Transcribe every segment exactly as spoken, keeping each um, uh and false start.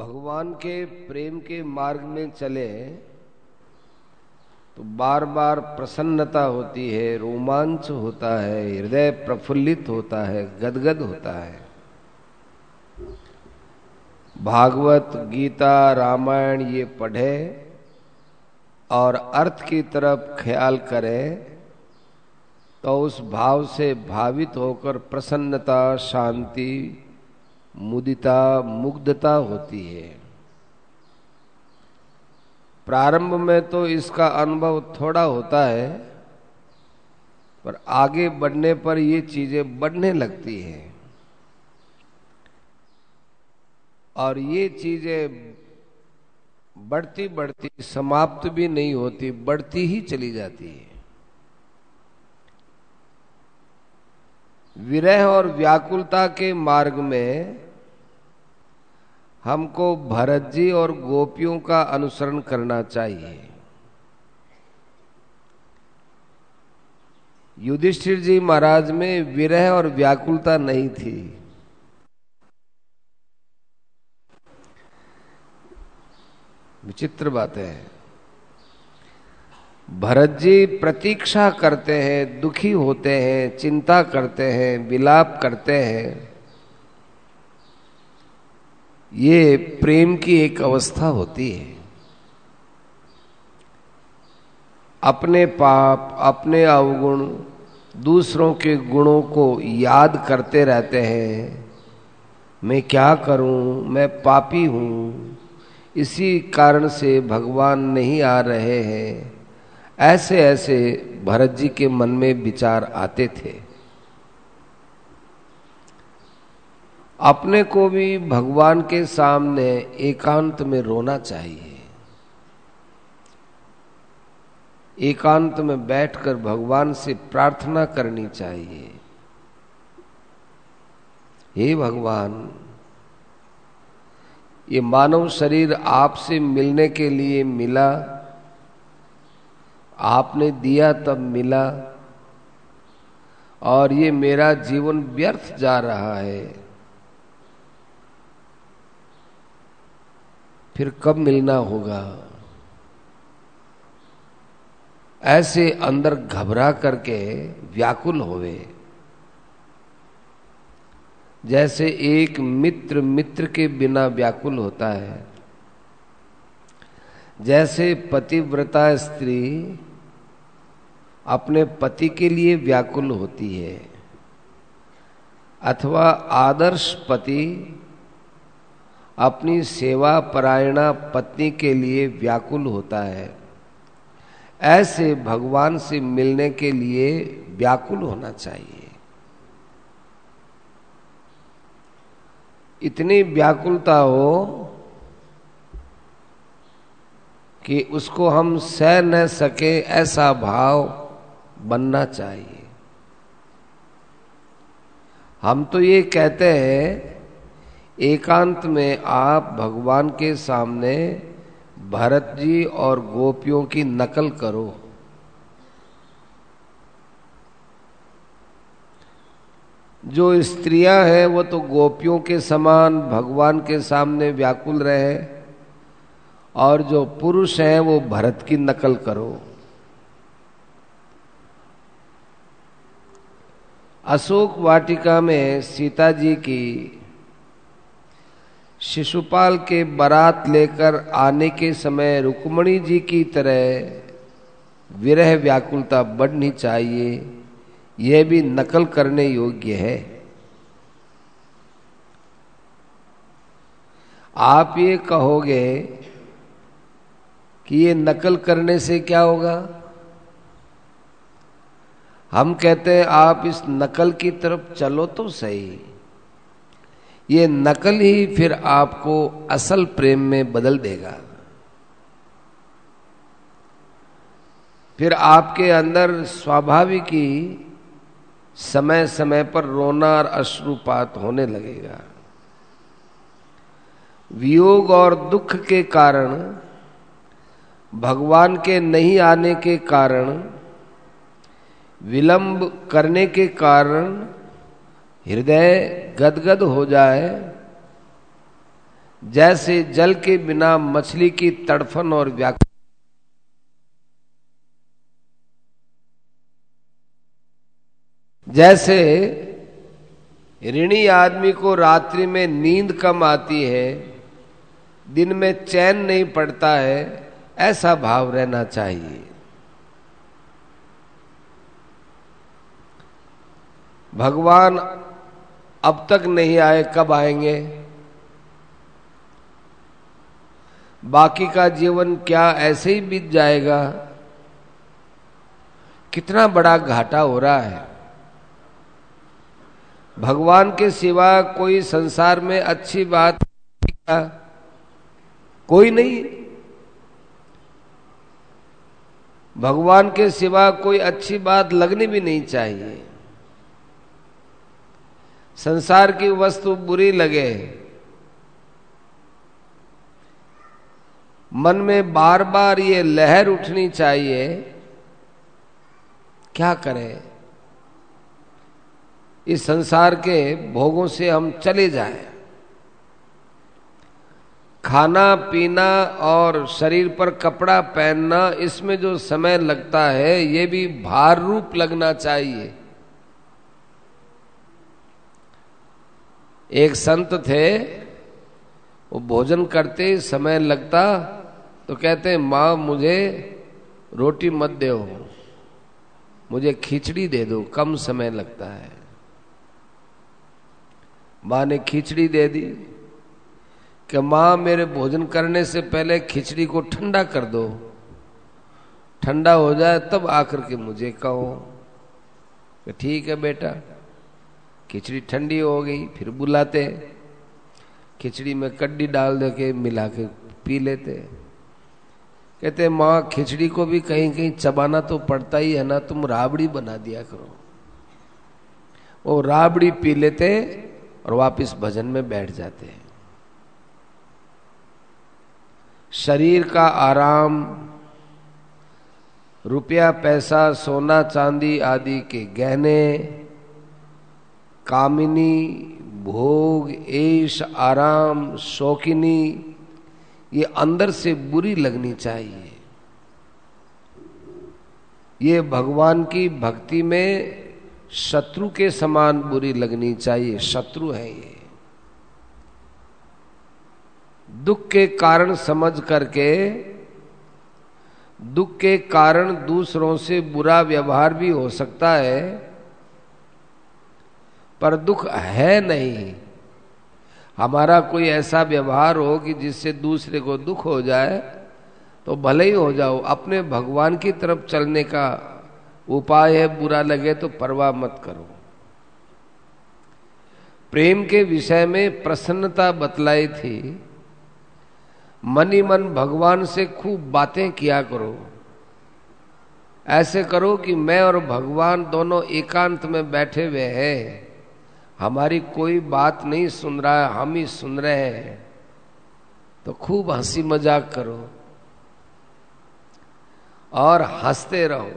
भगवान के प्रेम के मार्ग में चले तो बार बार प्रसन्नता होती है, रोमांच होता है, हृदय प्रफुल्लित होता है, गदगद होता है। भागवत, गीता, रामायण ये पढ़े और अर्थ की तरफ ख्याल करें तो उस भाव से भावित होकर प्रसन्नता, शांति, मुदिता, मुग्धता होती है। प्रारंभ में तो इसका अनुभव थोड़ा होता है, पर आगे बढ़ने पर ये चीजें बढ़ने लगती हैं और ये चीजें बढ़ती बढ़ती समाप्त भी नहीं होती, बढ़ती ही चली जाती है। विरह और व्याकुलता के मार्ग में हमको भरत जी और गोपियों का अनुसरण करना चाहिए। युधिष्ठिर जी महाराज में विरह और व्याकुलता नहीं थी। विचित्र बातें हैं। भरत जी प्रतीक्षा करते हैं, दुखी होते हैं, चिंता करते हैं, विलाप करते हैं। ये प्रेम की एक अवस्था होती है। अपने पाप, अपने अवगुण, दूसरों के गुणों को याद करते रहते हैं। मैं क्या करूं, मैं पापी हूं, इसी कारण से भगवान नहीं आ रहे हैं। ऐसे ऐसे भरत जी के मन में विचार आते थे। अपने को भी भगवान के सामने एकांत में रोना चाहिए। एकांत में बैठकर भगवान से प्रार्थना करनी चाहिए, हे भगवान, ये मानव शरीर आपसे मिलने के लिए मिला, आपने दिया तब मिला, और ये मेरा जीवन व्यर्थ जा रहा है। फिर कब मिलना होगा? ऐसे अंदर घबरा करके व्याकुल होवे। जैसे एक मित्र मित्र के बिना व्याकुल होता है, जैसे पतिव्रता स्त्री अपने पति के लिए व्याकुल होती है, अथवा आदर्श पति अपनी सेवा परायणा पत्नी के लिए व्याकुल होता है, ऐसे भगवान से मिलने के लिए व्याकुल होना चाहिए। इतनी व्याकुलता हो कि उसको हम सह न सके, ऐसा भाव बनना चाहिए। हम तो ये कहते हैं एकांत में आप भगवान के सामने भरत जी और गोपियों की नकल करो। जो स्त्रियां हैं वो तो गोपियों के समान भगवान के सामने व्याकुल रहे, और जो पुरुष हैं वो भरत की नकल करो। अशोक वाटिका में सीता जी की शिशुपाल के बारात लेकर आने के समय रुक्मिणी जी की तरह विरह व्याकुलता बढ़नी चाहिए। यह भी नकल करने योग्य है। आप ये कहोगे कि ये नकल करने से क्या होगा? हम कहते हैं आप इस नकल की तरफ चलो तो सही। ये नकल ही फिर आपको असल प्रेम में बदल देगा। फिर आपके अंदर स्वाभाविक ही समय समय पर रोना और अश्रुपात होने लगेगा। वियोग और दुख के कारण, भगवान के नहीं आने के कारण, विलंब करने के कारण हृदय गदगद हो जाए, जैसे जल के बिना मछली की तड़फन और व्याकुलता जैसे ऋणी आदमी को रात्रि में नींद कम आती है, दिन में चैन नहीं पड़ता है, ऐसा भाव रहना चाहिए। भगवान अब तक नहीं आए, कब आएंगे? बाकी का जीवन क्या ऐसे ही बीत जाएगा? कितना बड़ा घाटा हो रहा है। भगवान के सिवा कोई संसार में अच्छी बात कोई नहीं। भगवान के सिवा कोई अच्छी बात लगनी भी नहीं चाहिए। संसार की वस्तु बुरी लगे, मन में बार बार ये लहर उठनी चाहिए, क्या करें? इस संसार के भोगों से हम चले जाएं। खाना पीना और शरीर पर कपड़ा पहनना, इसमें जो समय लगता है ये भी भार रूप लगना चाहिए। एक संत थे, वो भोजन करते ही समय लगता तो कहते, माँ मुझे रोटी मत दो, मुझे खिचड़ी दे दो, कम समय लगता है। माँ ने खिचड़ी दे दी कि माँ मेरे भोजन करने से पहले खिचड़ी को ठंडा कर दो, ठंडा हो जाए तब आकर के मुझे कहो। ठीक है बेटा। खिचड़ी ठंडी हो गई, फिर बुलाते, खिचड़ी में कड्डी डाल दे के मिला के पी लेते। कहते माँ खिचड़ी को भी कहीं कहीं चबाना तो पड़ता ही है ना, तुम राबड़ी बना दिया करो। वो राबड़ी पी लेते और वापस भजन में बैठ जाते हैं। शरीर का आराम, रुपया पैसा, सोना चांदी आदि के गहने, कामिनी, भोग, ऐश, आराम, शौकिनी, ये अंदर से बुरी लगनी चाहिए। ये भगवान की भक्ति में शत्रु के समान बुरी लगनी चाहिए। शत्रु है ये। दुख के कारण समझ करके, दुख के कारण दूसरों से बुरा व्यवहार भी हो सकता है, पर दुख है नहीं। हमारा कोई ऐसा व्यवहार हो कि जिससे दूसरे को दुख हो जाए तो भले ही हो जाओ, अपने भगवान की तरफ चलने का उपाय है। बुरा लगे तो परवाह मत करो। प्रेम के विषय में प्रसन्नता बतलाई थी, मन ही मन भगवान से खूब बातें किया करो। ऐसे करो कि मैं और भगवान दोनों एकांत में बैठे हुए हैं, हमारी कोई बात नहीं सुन रहा है, हम ही सुन रहे हैं, तो खूब हंसी मजाक करो और हंसते रहो।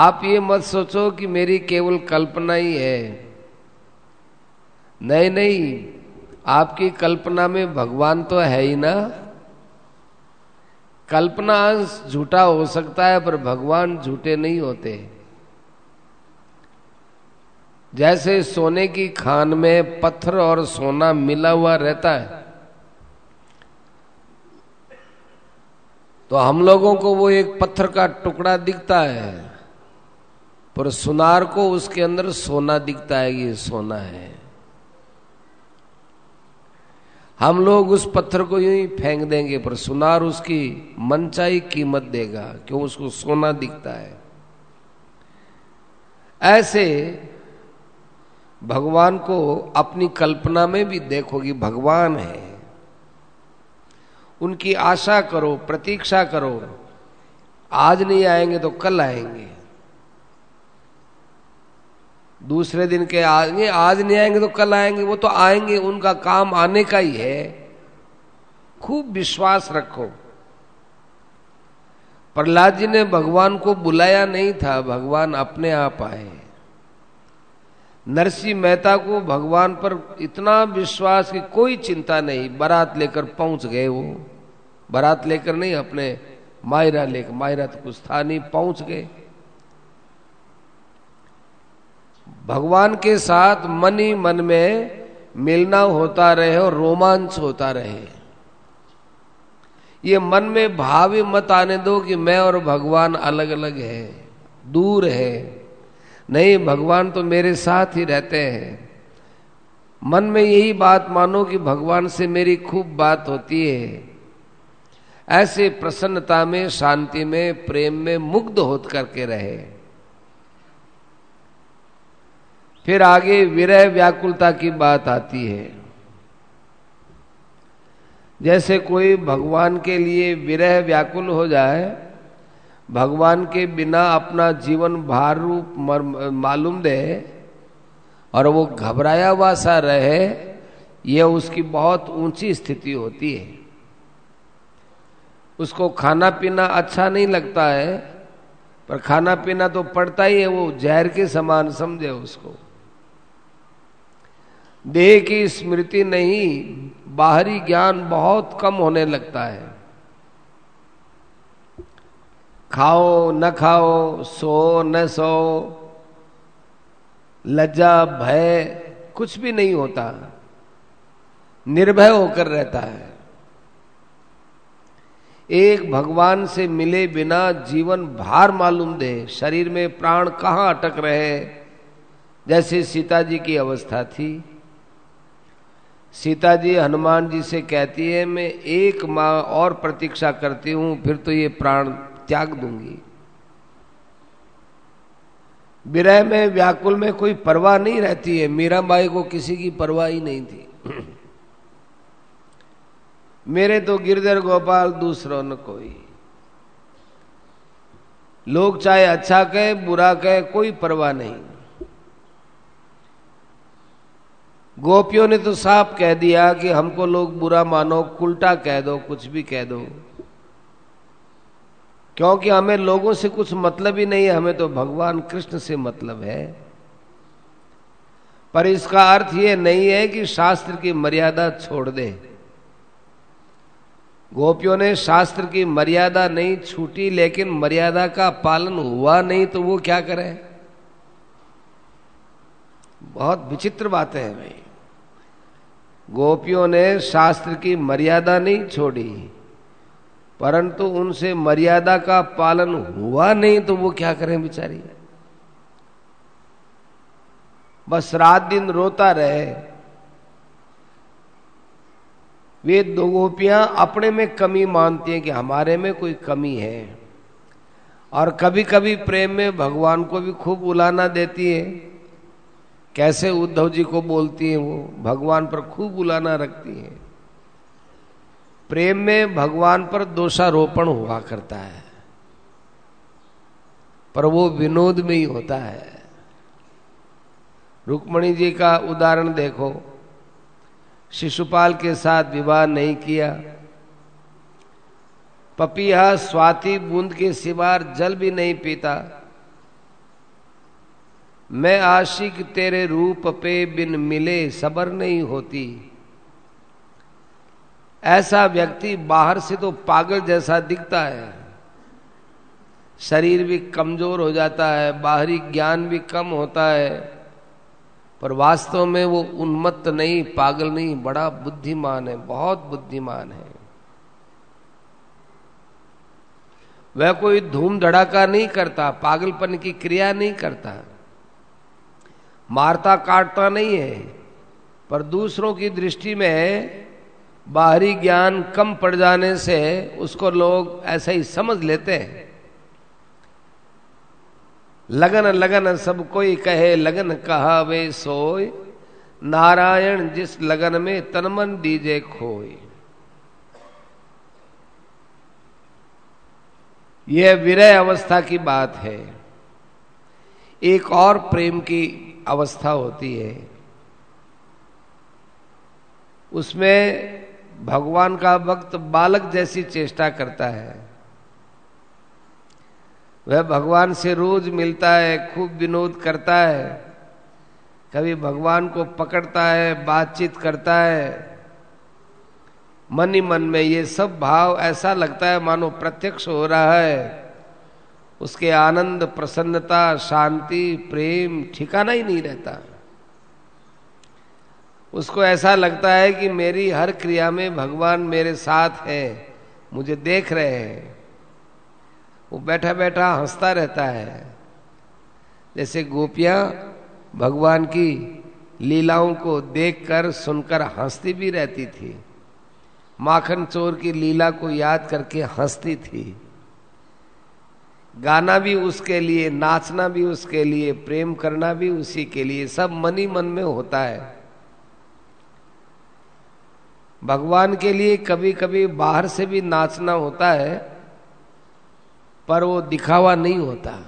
आप ये मत सोचो कि मेरी केवल कल्पना ही है, नहीं नहीं, आपकी कल्पना में भगवान तो है ही ना। कल्पना अंश झूठा हो सकता है, पर भगवान झूठे नहीं होते। जैसे सोने की खान में पत्थर और सोना मिला हुआ रहता है, तो हम लोगों को वो एक पत्थर का टुकड़ा दिखता है, पर सुनार को उसके अंदर सोना दिखता है, ये सोना है। हम लोग उस पत्थर को यूं ही फेंक देंगे, पर सुनार उसकी मनचाही कीमत देगा, क्यों? उसको सोना दिखता है। ऐसे भगवान को अपनी कल्पना में भी देखोगी, भगवान है, उनकी आशा करो, प्रतीक्षा करो। आज नहीं आएंगे तो कल आएंगे, दूसरे दिन के आएंगे, आज नहीं आएंगे तो कल आएंगे, वो तो आएंगे, उनका काम आने का ही है। खूब विश्वास रखो। प्रहलाद जी ने भगवान को बुलाया नहीं था, भगवान अपने आप आए। नरसिंह मेहता को भगवान पर इतना विश्वास कि कोई चिंता नहीं। बारात लेकर पहुंच गए, वो बारात लेकर नहीं अपने मायरा लेकर, मायरा तो कुछ था नहीं, पहुंच गए। भगवान के साथ मन ही मन में मिलना होता रहे और रोमांच होता रहे। ये मन में भाव मत आने दो कि मैं और भगवान अलग अलग है, दूर है। नहीं, भगवान तो मेरे साथ ही रहते हैं। मन में यही बात मानो कि भगवान से मेरी खूब बात होती है। ऐसे प्रसन्नता में, शांति में, प्रेम में मुग्ध होत करके रहे। फिर आगे विरह व्याकुलता की बात आती है। जैसे कोई भगवान के लिए विरह व्याकुल हो जाए, भगवान के बिना अपना जीवन भार रूप मालूम दे और वो घबराया हुआ सा रहे, यह उसकी बहुत ऊंची स्थिति होती है। उसको खाना पीना अच्छा नहीं लगता है, पर खाना पीना तो पड़ता ही है, वो जहर के समान समझे उसको। देह की स्मृति नहीं, बाहरी ज्ञान बहुत कम होने लगता है। खाओ न खाओ, सो न सो, लज्जा भय कुछ भी नहीं होता, निर्भय होकर रहता है। एक भगवान से मिले बिना जीवन भार मालूम दे, शरीर में प्राण कहाँ अटक रहे, जैसे सीता जी की अवस्था थी। सीता जी हनुमान जी से कहती है, मैं एक माह और प्रतीक्षा करती हूँ, फिर तो ये प्राण त्याग दूंगी। विरह में, व्याकुल में कोई परवाह नहीं रहती है। मीराबाई को किसी की परवाह ही नहीं थी। मेरे तो गिरधर गोपाल, दूसरों न कोई। लोग चाहे अच्छा कहे बुरा कहे, कोई परवाह नहीं। गोपियों ने तो साफ कह दिया कि हमको लोग बुरा मानो, उल्टा कह दो, कुछ भी कह दो, क्योंकि हमें लोगों से कुछ मतलब ही नहीं है, हमें तो भगवान कृष्ण से मतलब है। पर इसका अर्थ ये नहीं है कि शास्त्र की मर्यादा छोड़ दे। गोपियों ने शास्त्र की मर्यादा नहीं छूटी, लेकिन मर्यादा का पालन हुआ नहीं, तो वो क्या करें? बहुत विचित्र बातें हैं भाई। गोपियों ने शास्त्र की मर्यादा नहीं छोड़ी, परंतु उनसे मर्यादा का पालन हुआ नहीं, तो वो क्या करें बेचारी? बस रात दिन रोता रहे। वे दो गोपियां अपने में कमी मानती हैं कि हमारे में कोई कमी है, और कभी कभी प्रेम में भगवान को भी खूब उलाहना देती है। कैसे उद्धव जी को बोलती है, वो भगवान पर खूब उलाहना रखती है। प्रेम में भगवान पर दोषारोपण हुआ करता है, पर वो विनोद में ही होता है। रुक्मणी जी का उदाहरण देखो, शिशुपाल के साथ विवाह नहीं किया, पपीहा स्वाति बूंद के सिवार जल भी नहीं पीता। मैं आशिक तेरे रूप पे बिन मिले सबर नहीं होती। ऐसा व्यक्ति बाहर से तो पागल जैसा दिखता है, शरीर भी कमजोर हो जाता है, बाहरी ज्ञान भी कम होता है, पर वास्तव में वो उन्मत्त नहीं, पागल नहीं, बड़ा बुद्धिमान है, बहुत बुद्धिमान है। वह कोई धूम धड़ाका नहीं करता, पागलपन की क्रिया नहीं करता, मारता काटता नहीं है, पर दूसरों की दृष्टि में बाहरी ज्ञान कम पड़ जाने से उसको लोग ऐसा ही समझ लेते हैं। लगन लगन सब कोई कहे, लगन कहा वे सोय, नारायण जिस लगन में तन मन दीजे खोय। यह विरह अवस्था की बात है। एक और प्रेम की अवस्था होती है, उसमें भगवान का भक्त बालक जैसी चेष्टा करता है। वह भगवान से रोज मिलता है, खूब विनोद करता है, कभी भगवान को पकड़ता है, बातचीत करता है, मन ही मन में ये सब भाव ऐसा लगता है मानो प्रत्यक्ष हो रहा है। उसके आनंद, प्रसन्नता, शांति, प्रेम ठिकाना ही नहीं रहता। उसको ऐसा लगता है कि मेरी हर क्रिया में भगवान मेरे साथ है, मुझे देख रहे हैं। वो बैठा बैठा हंसता रहता है, जैसे गोपियाँ भगवान की लीलाओं को देखकर सुनकर हंसती भी रहती थी, माखन चोर की लीला को याद करके हंसती थी। गाना भी उसके लिए, नाचना भी उसके लिए, प्रेम करना भी उसी के लिए, सब मन ही मन में होता है। भगवान के लिए कभी कभी बाहर से भी नाचना होता है, पर वो दिखावा नहीं होता।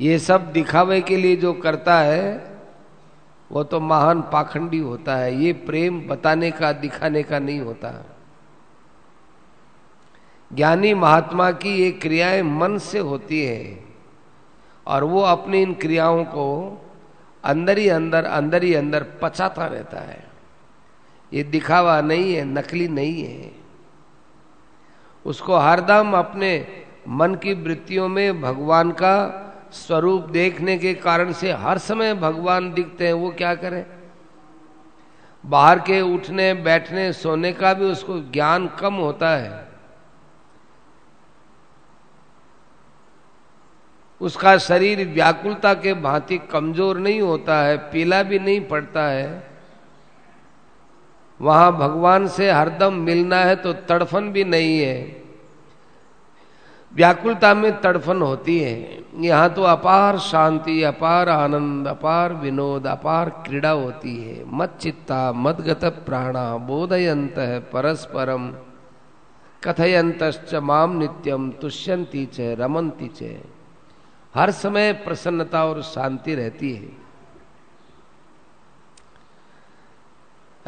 ये सब दिखावे के लिए जो करता है वो तो महान पाखंडी होता है। ये प्रेम बताने का, दिखाने का नहीं होता। ज्ञानी महात्मा की ये क्रियाएं मन से होती है, और वो अपनी इन क्रियाओं को अंदर ही अंदर अंदर ही अंदर पचाता रहता है। ये दिखावा नहीं है, नकली नहीं है। उसको हरदम अपने मन की वृत्तियों में भगवान का स्वरूप देखने के कारण से हर समय भगवान दिखते हैं। वो क्या करें, बाहर के उठने बैठने सोने का भी उसको ज्ञान कम होता है। उसका शरीर व्याकुलता के भांति कमजोर नहीं होता है, पीला भी नहीं पड़ता है। वहां भगवान से हरदम मिलना है तो तड़फन भी नहीं है। व्याकुलता में तड़फन होती है, यहाँ तो अपार शांति, अपार आनंद, अपार विनोद, अपार क्रीड़ा होती है। मत चित्ता मदगत प्राणा बोधयंत परस्परम कथयंतश्च माम नित्यम तुष्यंती च रमंती च। हर समय प्रसन्नता और शांति रहती है।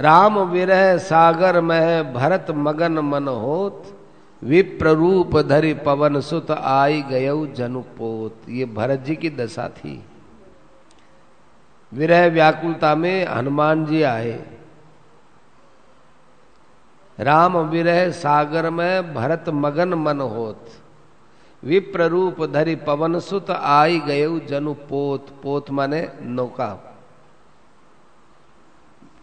राम विरह सागर में भरत मगन मन होत, विप्ररूप धरि पवन सुत आई गयौ जनुपोत। ये भरत जी की दशा थी। विरह व्याकुलता में हनुमान जी आए। राम विरह सागर में भरत मगन मन होत, विप्ररूप धरि पवन सुत आई गयौ जनुपोत। पोत माने नौका।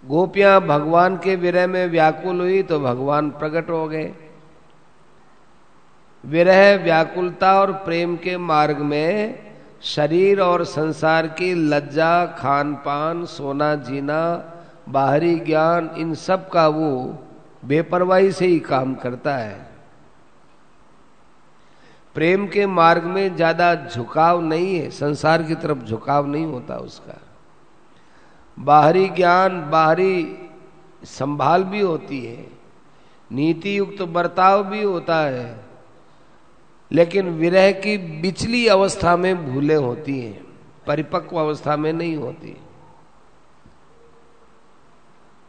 गोपियां भगवान के विरह में व्याकुल हुई तो भगवान प्रकट हो गए। विरह, व्याकुलता और प्रेम के मार्ग में शरीर और संसार की लज्जा, खान पान, सोना जीना, बाहरी ज्ञान, इन सब का वो बेपरवाही से ही काम करता है। प्रेम के मार्ग में ज्यादा झुकाव नहीं है, संसार की तरफ झुकाव नहीं होता उसका। बाहरी ज्ञान, बाहरी संभाल भी होती है, नीति युक्त बर्ताव भी होता है, लेकिन विरह की बिचली अवस्था में भूलें होती हैं, परिपक्व अवस्था में नहीं होती।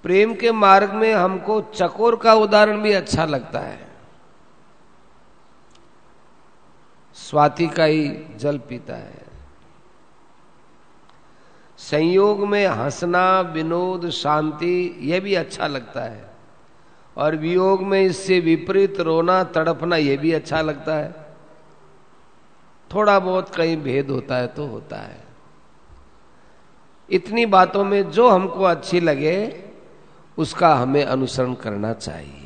प्रेम के मार्ग में हमको चकोर का उदाहरण भी अच्छा लगता है। स्वाति का ही जल पीता है। संयोग में हंसना, विनोद, शांति, यह भी अच्छा लगता है, और वियोग में इससे विपरीत रोना, तड़पना, यह भी अच्छा लगता है। थोड़ा बहुत कहीं भेद होता है तो होता है। इतनी बातों में जो हमको अच्छी लगे उसका हमें अनुसरण करना चाहिए।